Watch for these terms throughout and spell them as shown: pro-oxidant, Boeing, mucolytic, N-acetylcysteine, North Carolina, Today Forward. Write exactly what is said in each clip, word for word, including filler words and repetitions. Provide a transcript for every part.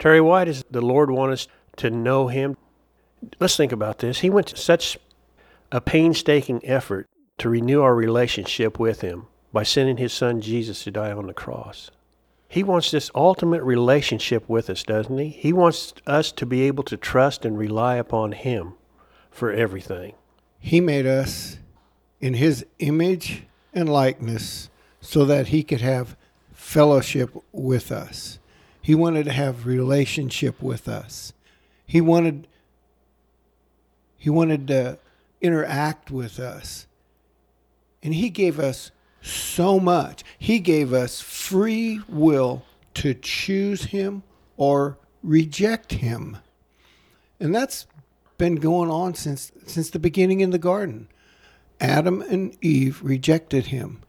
Terry, why does the Lord want us to know him? Let's think about this. He went to such a painstaking effort to renew our relationship with him by sending his son Jesus to die on the cross. He wants this ultimate relationship with us, doesn't he? He wants us to be able to trust and rely upon him for everything. He made us in his image and likeness so that he could have fellowship with us. He wanted to have relationship with us. He wanted he wanted to interact with us. And he gave us so much. He gave us free will to choose him or reject him. And that's been going on since since the beginning in the garden. Adam and Eve rejected him,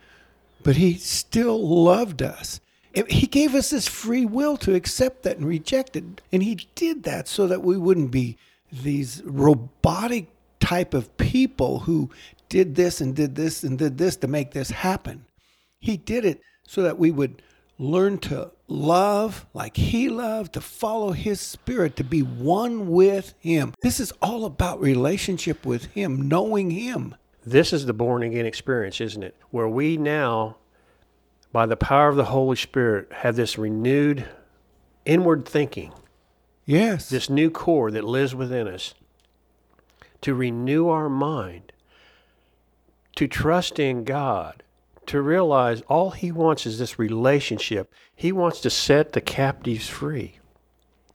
but he still loved us. He gave us this free will to accept that and reject it. And he did that so that we wouldn't be these robotic type of people who did this and did this and did this to make this happen. He did it so that we would learn to love like he loved, to follow his spirit, to be one with him. This is all about relationship with him, knowing him. This is the born-again experience, isn't it? Where we now, by the power of the Holy Spirit, have this renewed inward thinking. Yes. This new core that lives within us to renew our mind, to trust in God, to realize all he wants is this relationship. He wants to set the captives free.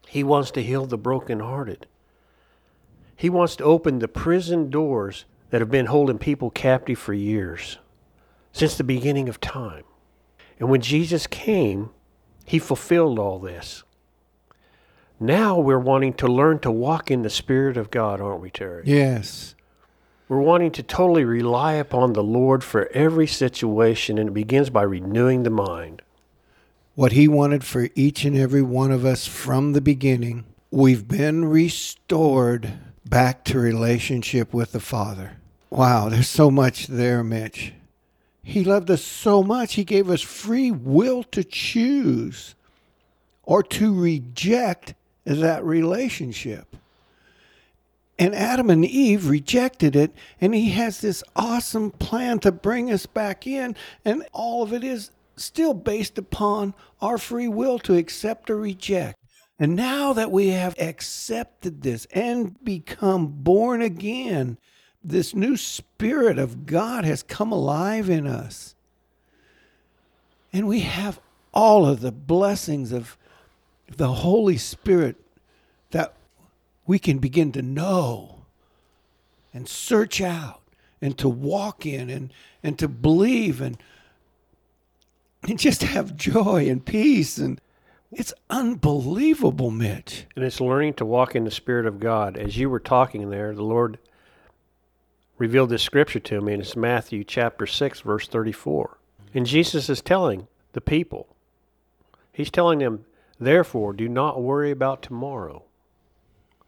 He wants to heal the brokenhearted. He wants to open the prison doors that have been holding people captive for years, since the beginning of time. And when Jesus came, he fulfilled all this. Now we're wanting to learn to walk in the Spirit of God, aren't we, Terry? Yes. We're wanting to totally rely upon the Lord for every situation, and it begins by renewing the mind. What he wanted for each and every one of us from the beginning, we've been restored back to relationship with the Father. Wow, there's so much there, Mitch. He loved us so much, he gave us free will to choose or to reject that relationship. And Adam and Eve rejected it, and he has this awesome plan to bring us back in, and all of it is still based upon our free will to accept or reject. And now that we have accepted this and become born again, this new Spirit of God has come alive in us. And we have all of the blessings of the Holy Spirit that we can begin to know and search out and to walk in and, and to believe and, and just have joy and peace. And it's unbelievable, Mitch. And it's learning to walk in the Spirit of God. As you were talking there, the Lord revealed this scripture to me, and it's Matthew chapter six, verse thirty-four. And Jesus is telling the people, he's telling them, therefore, do not worry about tomorrow.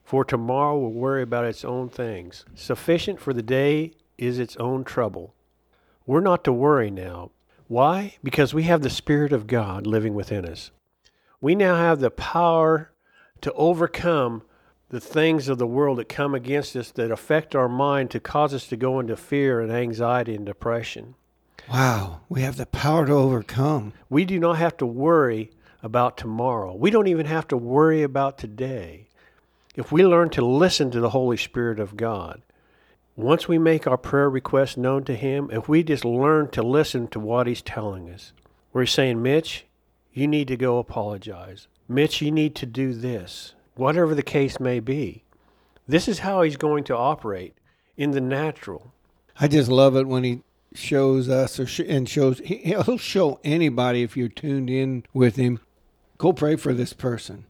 For tomorrow will worry about its own things. Sufficient for the day is its own trouble. We're not to worry now. Why? Because we have the Spirit of God living within us. We now have the power to overcome the things of the world that come against us that affect our mind to cause us to go into fear and anxiety and depression. Wow, we have the power to overcome. We do not have to worry about tomorrow. We don't even have to worry about today. If we learn to listen to the Holy Spirit of God, once we make our prayer requests known to him, if we just learn to listen to what he's telling us, where he's saying, Mitch, you need to go apologize. Mitch, you need to do this, whatever the case may be. This is how he's going to operate in the natural. I just love it when he shows us or sh- and shows, he, he'll show anybody if you're tuned in with him, go pray for this person.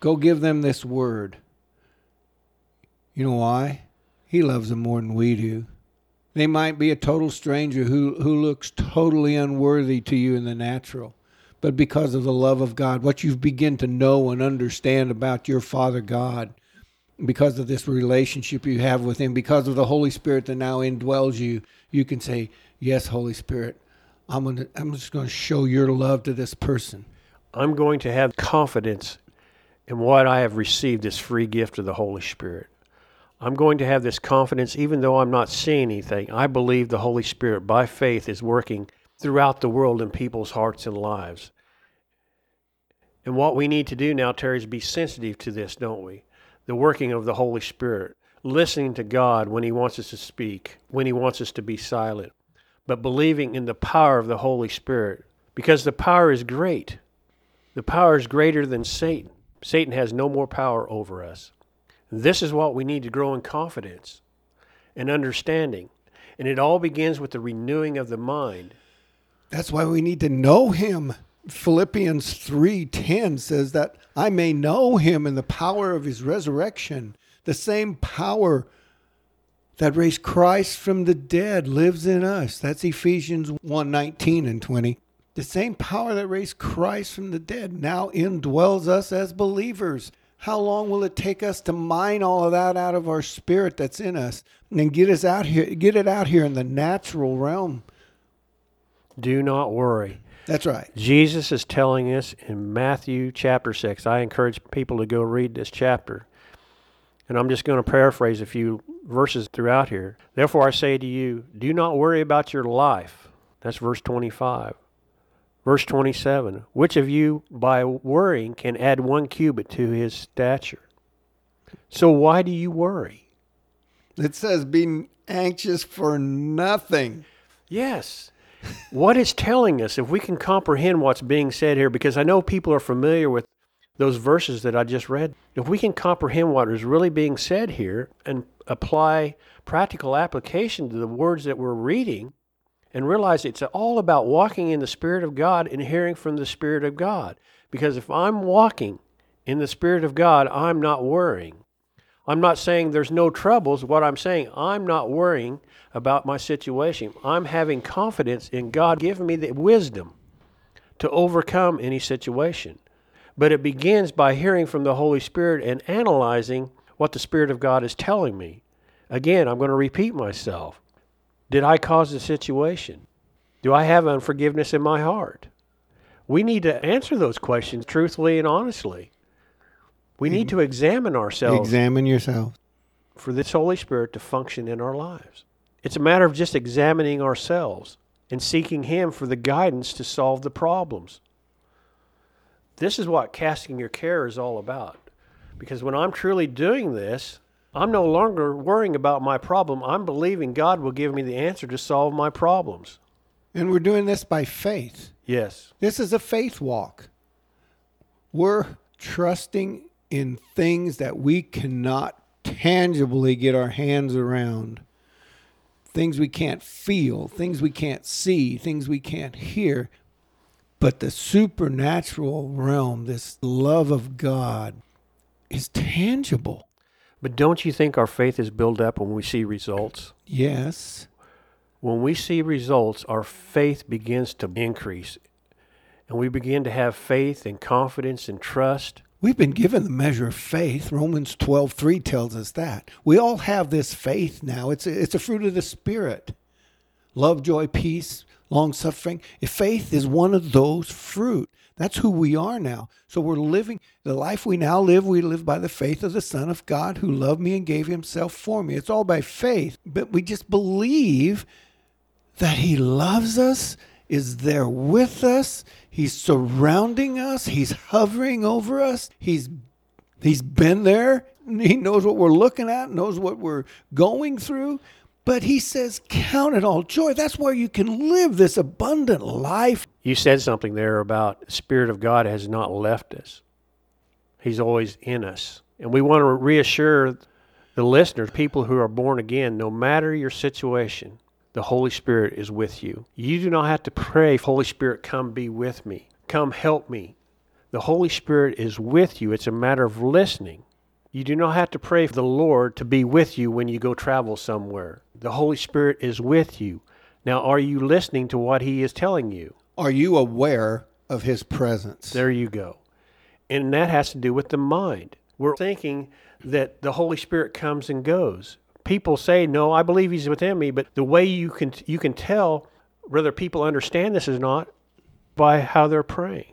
Go give them this word. You know why? He loves them more than we do. They might be a total stranger who, who looks totally unworthy to you in the natural. But because of the love of God, what you've begun to know and understand about your Father God, because of this relationship you have with him, because of the Holy Spirit that now indwells you, you can say, yes, Holy Spirit, I'm gonna, I'm just going to show your love to this person. I'm going to have confidence and what I have received, this free gift of the Holy Spirit. I'm going to have this confidence even though I'm not seeing anything. I believe the Holy Spirit by faith is working throughout the world in people's hearts and lives. And what we need to do now, Terry, is be sensitive to this, don't we? The working of the Holy Spirit, listening to God when He wants us to speak, when He wants us to be silent, but believing in the power of the Holy Spirit, because the power is great. The power is greater than Satan. Satan has no more power over us. This is what we need to grow in confidence and understanding. And it all begins with the renewing of the mind. That's why we need to know Him. Philippians three ten says that I may know Him in the power of His resurrection. The same power that raised Christ from the dead lives in us. That's Ephesians one nineteen and twenty. The same power that raised Christ from the dead now indwells us as believers. How long will it take us to mine all of that out of our spirit that's in us and get us out here, get it out here in the natural realm? Do not worry. That's right. Jesus is telling us in Matthew chapter six. I encourage people to go read this chapter. And I'm just going to paraphrase a few verses throughout here. Therefore I say to you, do not worry about your life. That's verse twenty-five. Verse twenty-seven, which of you by worrying can add one cubit to his stature? So why do you worry? It says be anxious for nothing. Yes. What it's telling us, if we can comprehend what's being said here, because I know people are familiar with those verses that I just read. If we can comprehend what is really being said here and apply practical application to the words that we're reading, and realize it's all about walking in the Spirit of God and hearing from the Spirit of God. Because if I'm walking in the Spirit of God, I'm not worrying. I'm not saying there's no troubles. What I'm saying, I'm not worrying about my situation. I'm having confidence in God giving me the wisdom to overcome any situation. But it begins by hearing from the Holy Spirit and analyzing what the Spirit of God is telling me. Again, I'm going to repeat myself. Did I cause the situation? Do I have unforgiveness in my heart? We need to answer those questions truthfully and honestly. We need to examine ourselves. Examine yourself. For this Holy Spirit to function in our lives. It's a matter of just examining ourselves and seeking Him for the guidance to solve the problems. This is what casting your care is all about. Because when I'm truly doing this, I'm no longer worrying about my problem. I'm believing God will give me the answer to solve my problems. And we're doing this by faith. Yes. This is a faith walk. We're trusting in things that we cannot tangibly get our hands around. Things we can't feel, things we can't see, things we can't hear. But the supernatural realm, this love of God, is tangible. But don't you think our faith is built up when we see results? Yes. When we see results, our faith begins to increase. And we begin to have faith and confidence and trust. We've been given the measure of faith. Romans twelve three tells us that. We all have this faith now. It's a, it's a fruit of the Spirit. Love, joy, peace, long-suffering. If faith is one of those fruit. That's who we are now. So we're living the life we now live. We live by the faith of the Son of God who loved me and gave Himself for me. It's all by faith, but we just believe that He loves us, is there with us. He's surrounding us. He's hovering over us. He's He's been there. He knows what we're looking at, knows what we're going through. But He says, count it all joy. That's where you can live this abundant life. You said something there about the Spirit of God has not left us. He's always in us. And we want to reassure the listeners, people who are born again, no matter your situation, the Holy Spirit is with you. You do not have to pray, Holy Spirit, come be with me. Come help me. The Holy Spirit is with you. It's a matter of listening. You do not have to pray for the Lord to be with you when you go travel somewhere. The Holy Spirit is with you. Now, are you listening to what He is telling you? Are you aware of His presence? There you go. And that has to do with the mind. We're thinking that the Holy Spirit comes and goes. People say, no, I believe He's within me, but the way you can you can tell whether people understand this or not by how they're praying.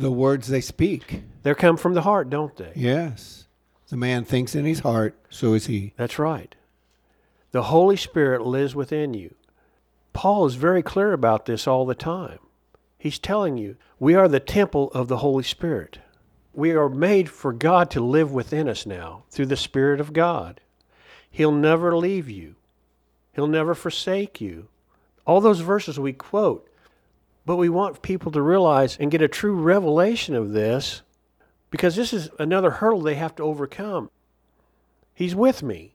The words they speak. They come from the heart, don't they? Yes. The man thinks in his heart, so is he. That's right. The Holy Spirit lives within you. Paul is very clear about this all the time. He's telling you, we are the temple of the Holy Spirit. We are made for God to live within us now through the Spirit of God. He'll never leave you. He'll never forsake you. All those verses we quote, but we want people to realize and get a true revelation of this, because this is another hurdle they have to overcome. He's with me.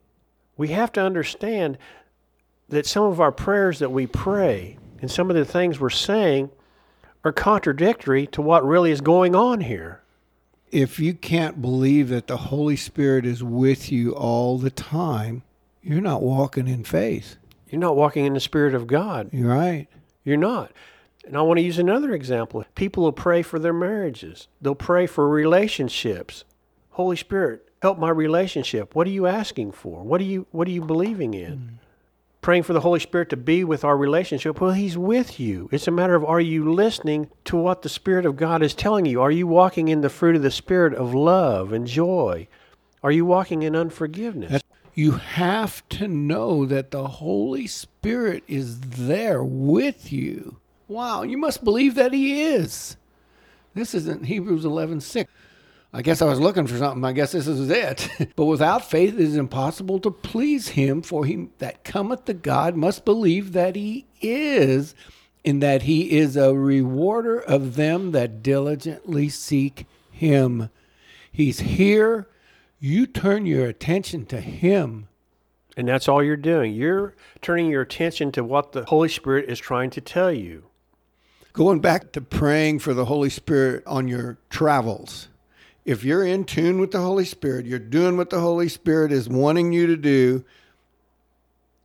We have to understand that some of our prayers that we pray and some of the things we're saying are contradictory to what really is going on here. If you can't believe that the Holy Spirit is with you all the time, you're not walking in faith. You're not walking in the Spirit of God. You're right. You're not. And I want to use another example. People will pray for their marriages. They'll pray for relationships. Holy Spirit, help my relationship. What are you asking for? What are you, what are you believing in? Mm. Praying for the Holy Spirit to be with our relationship. Well, He's with you. It's a matter of, are you listening to what the Spirit of God is telling you? Are you walking in the fruit of the Spirit of love and joy? Are you walking in unforgiveness? You have to know that the Holy Spirit is there with you. Wow, you must believe that He is. This isn't Hebrews eleven six. I guess I was looking for something. I guess this is it. But without faith, it is impossible to please Him, for he that cometh to God must believe that He is, and that He is a rewarder of them that diligently seek Him. He's here. You turn your attention to Him. And that's all you're doing. You're turning your attention to what the Holy Spirit is trying to tell you. Going back to praying for the Holy Spirit on your travels. If you're in tune with the Holy Spirit, you're doing what the Holy Spirit is wanting you to do,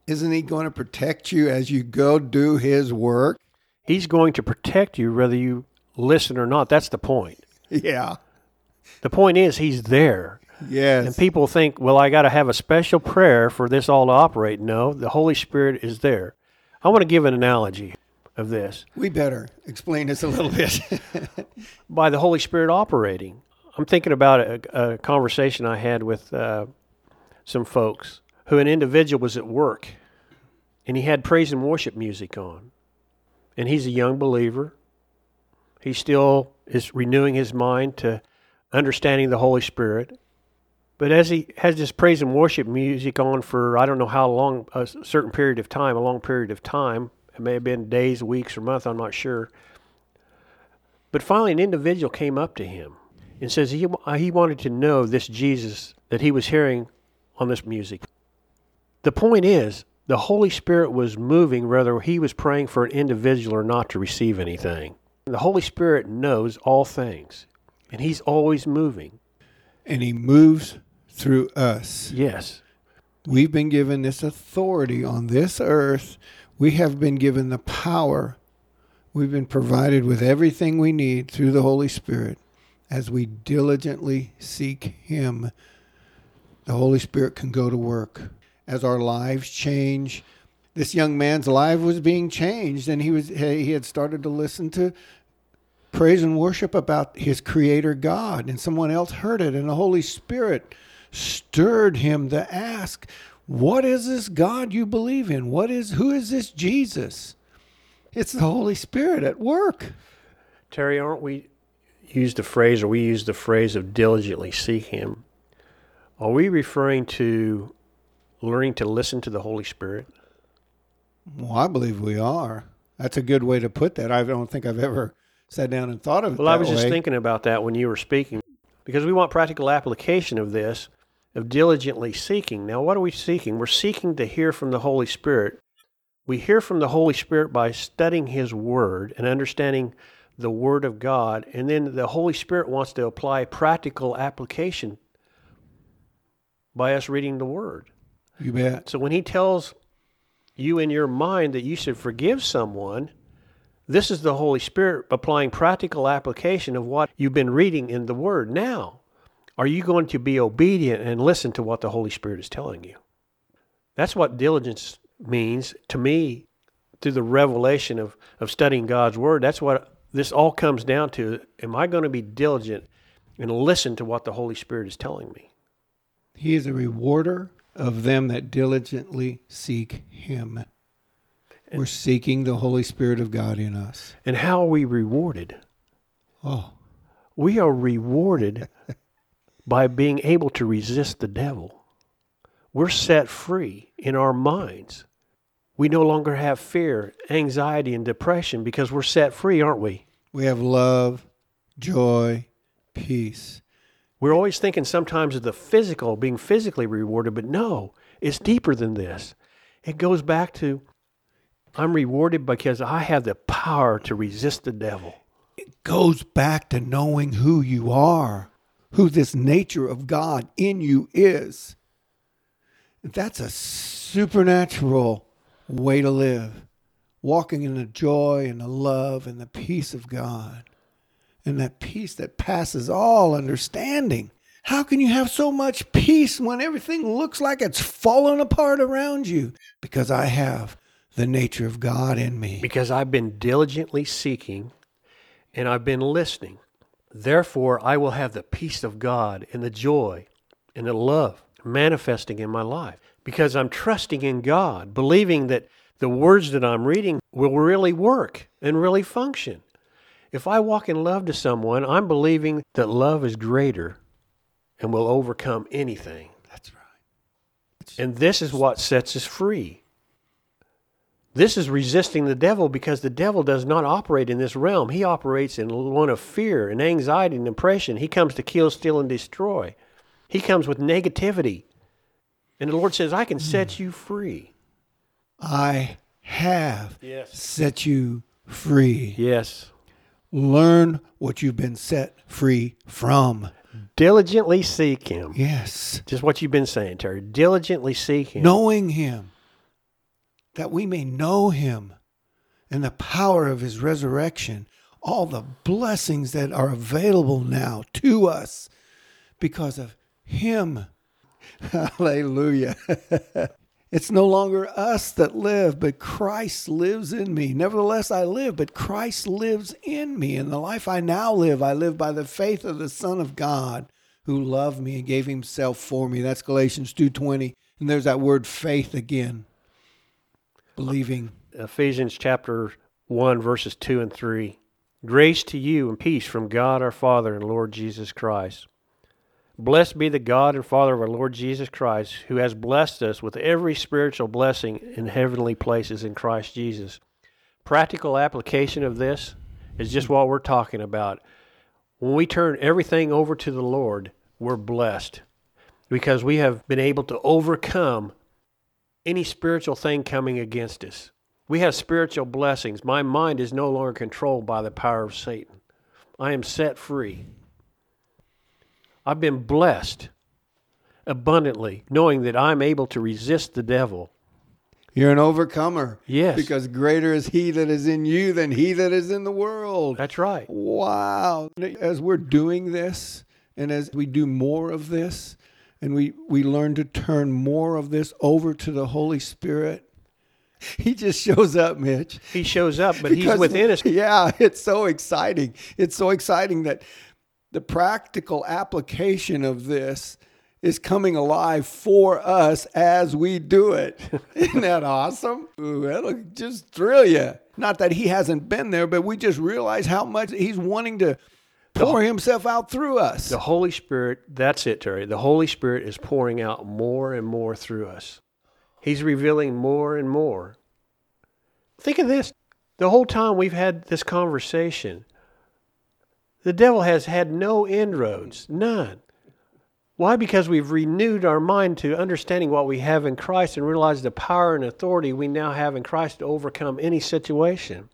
isn't He going to protect you as you go do His work? He's going to protect you whether you listen or not. That's the point. Yeah. The point is, He's there. Yes. And people think, well, I got to have a special prayer for this all to operate. No, the Holy Spirit is there. I want to give an analogy of this. We better explain this a little bit. By the Holy Spirit operating. I'm thinking about a, a conversation I had with uh, some folks who an individual was at work, and he had praise and worship music on. And he's a young believer. He still is renewing his mind to understanding the Holy Spirit. But as he has this praise and worship music on for I don't know how long, a certain period of time, a long period of time, it may have been days, weeks, or months, I'm not sure. But finally an individual came up to him. And says he, he wanted to know this Jesus that he was hearing on this music. The point is, the Holy Spirit was moving whether he was praying for an individual or not to receive anything. And the Holy Spirit knows all things, and He's always moving. And He moves through us. Yes. We've been given this authority on this earth. We have been given the power. We've been provided with everything we need through the Holy Spirit. As we diligently seek Him, the Holy Spirit can go to work. As our lives change, this young man's life was being changed, and he was he had started to listen to praise and worship about his Creator God, and someone else heard it, and the Holy Spirit stirred him to ask, what is this God you believe in? What is who is this Jesus? It's the Holy Spirit at work. Terry, aren't we... use the phrase, or we use the phrase of diligently seek Him. Are we referring to learning to listen to the Holy Spirit? Well, I believe we are. That's a good way to put that. I don't think I've ever sat down and thought of it that way. Well, I was just thinking about that when you were speaking, because we want practical application of this, of diligently seeking. Now, what are we seeking? We're seeking to hear from the Holy Spirit. We hear from the Holy Spirit by studying His Word and understanding the Word of God, and then the Holy Spirit wants to apply practical application by us reading the Word. You bet. So when He tells you in your mind that you should forgive someone, this is the Holy Spirit applying practical application of what you've been reading in the Word. Now, are you going to be obedient and listen to what the Holy Spirit is telling you? That's what diligence means to me through the revelation of, of studying God's Word. That's what this all comes down to, am I going to be diligent and listen to what the Holy Spirit is telling me? He is a rewarder of them that diligently seek Him. And we're seeking the Holy Spirit of God in us. And how are we rewarded? Oh. We are rewarded by being able to resist the devil. We're set free in our minds. We no longer have fear, anxiety, and depression because we're set free, aren't we? We have love, joy, peace. We're always thinking sometimes of the physical, being physically rewarded, but no, it's deeper than this. It goes back to, I'm rewarded because I have the power to resist the devil. It goes back to knowing who you are, who this nature of God in you is. That's a supernatural way to live, walking in the joy and the love and the peace of God, and that peace that passes all understanding. How can you have so much peace when everything looks like it's falling apart around you? Because I have the nature of God in me. Because I've been diligently seeking and I've been listening. Therefore, I will have the peace of God and the joy and the love manifesting in my life. Because I'm trusting in God, believing that the words that I'm reading will really work and really function. If I walk in love to someone, I'm believing that love is greater and will overcome anything. That's right. It's, and this is what sets us free. This is resisting the devil, because the devil does not operate in this realm. He operates in one of fear and anxiety and depression. He comes to kill, steal, and destroy. He comes with negativity. And the Lord says, I can set you free. I have yes. set you free. Yes. Learn what you've been set free from. Diligently seek Him. Yes. Just what you've been saying, Terry. Diligently seek Him. Knowing Him, that we may know Him and the power of His resurrection, all the blessings that are available now to us because of Him. Hallelujah. It's no longer us that live, but Christ lives in me. Nevertheless, I live, but Christ lives in me. And the life I now live, I live by the faith of the Son of God who loved me and gave Himself for me. That's Galatians two twenty. And there's that word faith again. Believing. Ephesians chapter one, verses two and three. Grace to you and peace from God our Father and Lord Jesus Christ. Blessed be the God and Father of our Lord Jesus Christ, who has blessed us with every spiritual blessing in heavenly places in Christ Jesus. Practical application of this is just what we're talking about. When we turn everything over to the Lord, we're blessed because we have been able to overcome any spiritual thing coming against us. We have spiritual blessings. My mind is no longer controlled by the power of Satan. I am set free. I've been blessed abundantly, knowing that I'm able to resist the devil. You're an overcomer. Yes. Because greater is He that is in you than he that is in the world. That's right. Wow. As we're doing this, and as we do more of this, and we, we learn to turn more of this over to the Holy Spirit, He just shows up, Mitch. He shows up, but because, He's within us. Yeah, it's so exciting. It's so exciting that the practical application of this is coming alive for us as we do it. Isn't that awesome? Ooh, that'll just thrill you. Not that He hasn't been there, but we just realize how much He's wanting to pour the, Himself out through us. The Holy Spirit, that's it, Terry. The Holy Spirit is pouring out more and more through us. He's revealing more and more. Think of this. The whole time we've had this conversation, the devil has had no inroads, none. Why? Because we've renewed our mind to understanding what we have in Christ and realize the power and authority we now have in Christ to overcome any situation.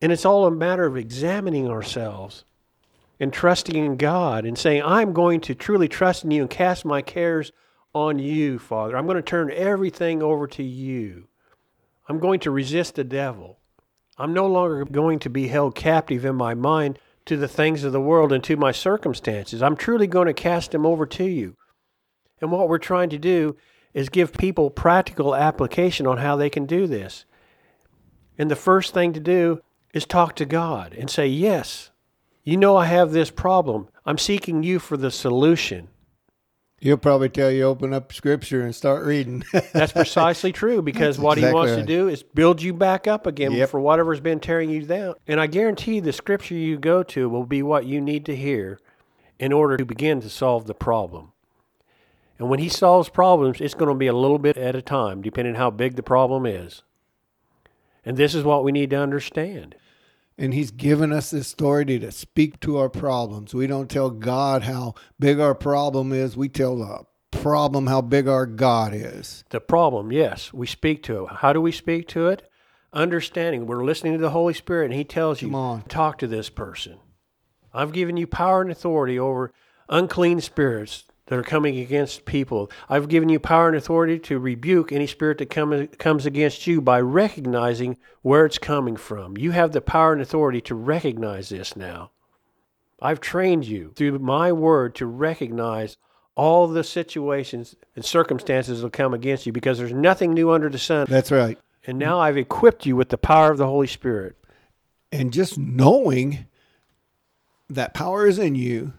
And it's all a matter of examining ourselves and trusting in God and saying, I'm going to truly trust in You and cast my cares on You, Father. I'm going to turn everything over to You. I'm going to resist the devil. I'm no longer going to be held captive in my mind to the things of the world and to my circumstances. I'm truly going to cast them over to You. And what we're trying to do is give people practical application on how they can do this. And the first thing to do is talk to God and say, yes, you know I have this problem. I'm seeking you for the solution. He'll probably tell you, open up Scripture and start reading. That's precisely true, because what exactly he wants right. to do is build you back up again yep. for whatever's been tearing you down. And I guarantee the Scripture you go to will be what you need to hear in order to begin to solve the problem. And when he solves problems, it's going to be a little bit at a time, depending on how big the problem is. And this is what we need to understand. And he's given us this authority to speak to our problems. We don't tell God how big our problem is. We tell the problem how big our God is. The problem, yes. We speak to it. How do we speak to it? Understanding. We're listening to the Holy Spirit, and he tells you, talk to this person. I've given you power and authority over unclean spirits that are coming against people. I've given you power and authority to rebuke any spirit that come, comes against you by recognizing where it's coming from. You have the power and authority to recognize this now. I've trained you through my word to recognize all the situations and circumstances that will come against you, because there's nothing new under the sun. That's right. And now I've equipped you with the power of the Holy Spirit. And just knowing that power is in you,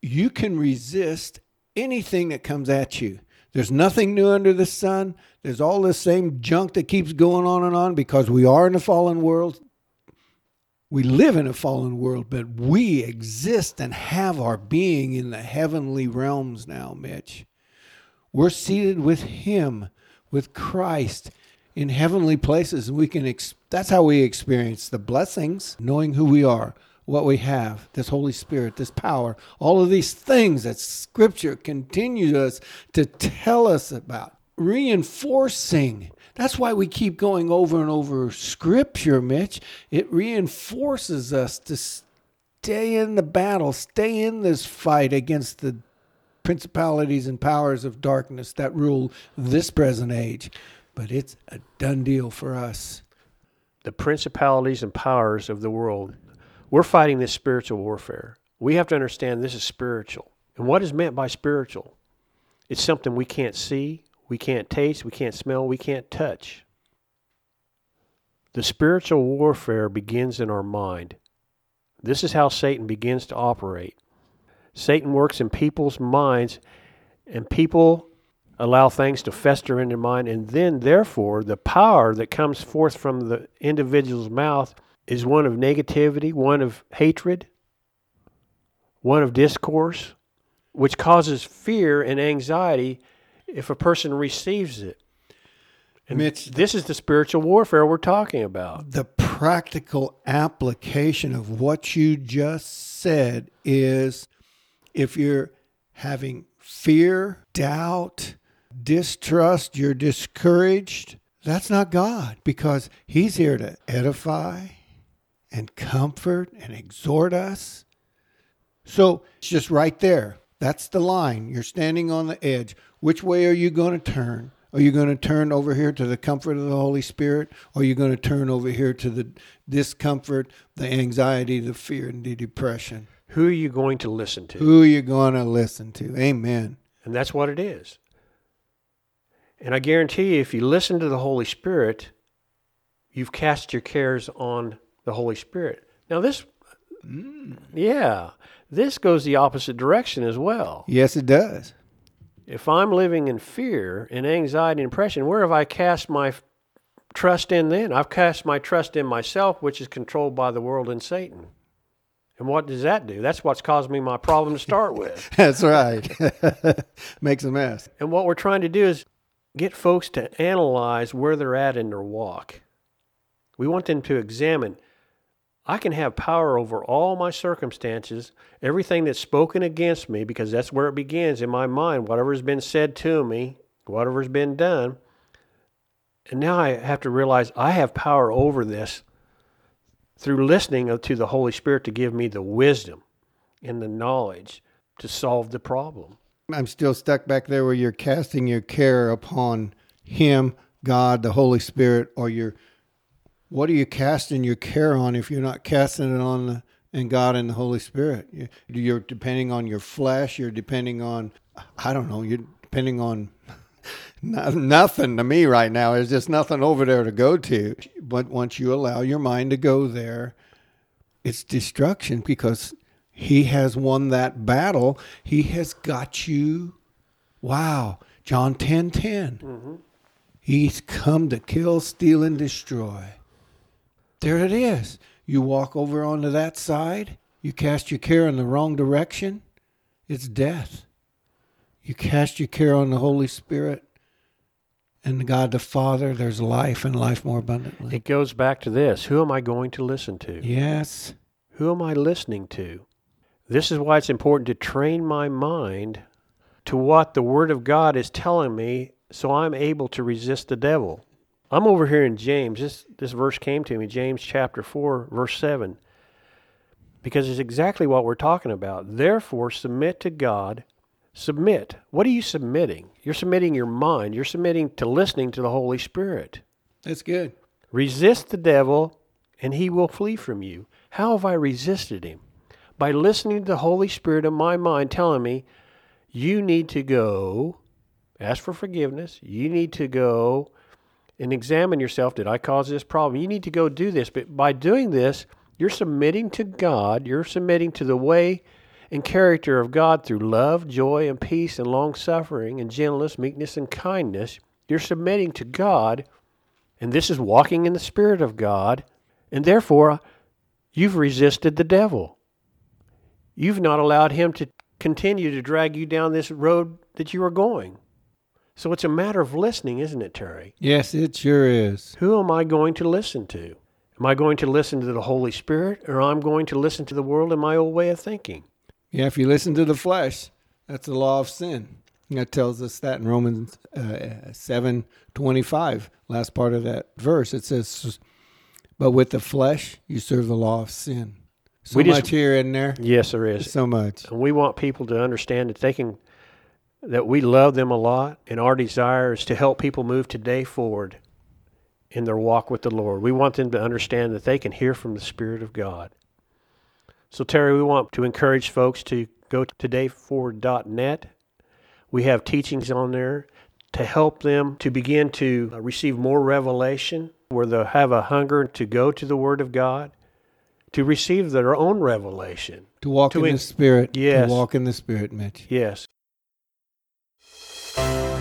you can resist anything that comes at you. There's nothing new under the sun. There's all the same junk that keeps going on and on, because we are in a fallen world. We live in a fallen world, but we exist and have our being in the heavenly realms now, Mitch. We're seated with him, with Christ, in heavenly places. And we can ex- that's how we experience the blessings, knowing who we are, what we have, this Holy Spirit, this power, all of these things that Scripture continues us to tell us about, reinforcing. That's why we keep going over and over Scripture, Mitch. It reinforces us to stay in the battle, stay in this fight against the principalities and powers of darkness that rule this present age. But it's a done deal for us. The principalities and powers of the world. We're fighting this spiritual warfare. We have to understand this is spiritual. And what is meant by spiritual? It's something we can't see, we can't taste, we can't smell, we can't touch. The spiritual warfare begins in our mind. This is how Satan begins to operate. Satan works in people's minds, and people allow things to fester in their mind, and then, therefore, the power that comes forth from the individual's mouth is one of negativity, one of hatred, one of discourse, which causes fear and anxiety if a person receives it. And Mitch, this is the spiritual warfare we're talking about. The practical application of what you just said is, if you're having fear, doubt, distrust, you're discouraged, that's not God, because he's here to edify and comfort and exhort us. So it's just right there. That's the line. You're standing on the edge. Which way are you going to turn? Are you going to turn over here to the comfort of the Holy Spirit? Or are you going to turn over here to the discomfort, the anxiety, the fear, and the depression? Who are you going to listen to? Who are you going to listen to? Amen. And that's what it is. And I guarantee you, if you listen to the Holy Spirit, you've cast your cares on the Holy Spirit. Now this, mm. yeah, this goes the opposite direction as well. Yes, it does. If I'm living in fear and anxiety and depression, where have I cast my f- trust in then? I've cast my trust in myself, which is controlled by the world and Satan. And what does that do? That's what's caused me my problem to start with. That's right. Makes a mess. And what we're trying to do is get folks to analyze where they're at in their walk. We want them to examine, I can have power over all my circumstances, everything that's spoken against me, because that's where it begins in my mind, whatever's been said to me, whatever's been done. And now I have to realize I have power over this through listening to the Holy Spirit to give me the wisdom and the knowledge to solve the problem. I'm still stuck back there where you're casting your care upon him, God, the Holy Spirit, or your... What are you casting your care on if you're not casting it on the, and God and the Holy Spirit? You're, you're depending on your flesh. You're depending on, I don't know, you're depending on no, nothing to me right now. There's just nothing over there to go to. But once you allow your mind to go there, it's destruction, because he has won that battle. He has got you. Wow. John ten ten. Mm-hmm. He's come to kill, steal, and destroy. There it is. You walk over onto that side. You cast your care in the wrong direction. It's death. You cast your care on the Holy Spirit and God the Father. There's life, and life more abundantly. It goes back to this. Who am I going to listen to? Yes. Who am I listening to? This is why it's important to train my mind to what the Word of God is telling me, so I'm able to resist the devil. I'm over here in James. This this verse came to me, James chapter four, verse seven, because it's exactly what we're talking about. Therefore, submit to God. Submit. What are you submitting? You're submitting your mind. You're submitting to listening to the Holy Spirit. That's good. Resist the devil, and he will flee from you. How have I resisted him? By listening to the Holy Spirit in my mind telling me, you need to go ask for forgiveness. You need to go and examine yourself. Did I cause this problem? You need to go do this. But by doing this, you're submitting to God. You're submitting to the way and character of God through love, joy, and peace, and long-suffering, and gentleness, meekness, and kindness. You're submitting to God, and this is walking in the Spirit of God, and therefore you've resisted the devil. You've not allowed him to continue to drag you down this road that you are going. So it's a matter of listening, isn't it, Terry? Yes, it sure is. Who am I going to listen to? Am I going to listen to the Holy Spirit, or am I going to listen to the world and my old way of thinking? Yeah, if you listen to the flesh, that's the law of sin. That tells us that in Romans uh, seven twenty-five, last part of that verse. It says, but with the flesh, you serve the law of sin. So we much just, here, isn't there? Yes, there is. So much. And we want people to understand that they can... that we love them a lot, and our desire is to help people move today forward in their walk with the Lord. We want them to understand that they can hear from the Spirit of God. So, Terry, we want to encourage folks to go to today forward dot net. We have teachings on there to help them to begin to receive more revelation, where they'll have a hunger to go to the Word of God, to receive their own revelation. To walk to in en- the Spirit. Yes. To walk in the Spirit, Mitch. Yes. Thank you.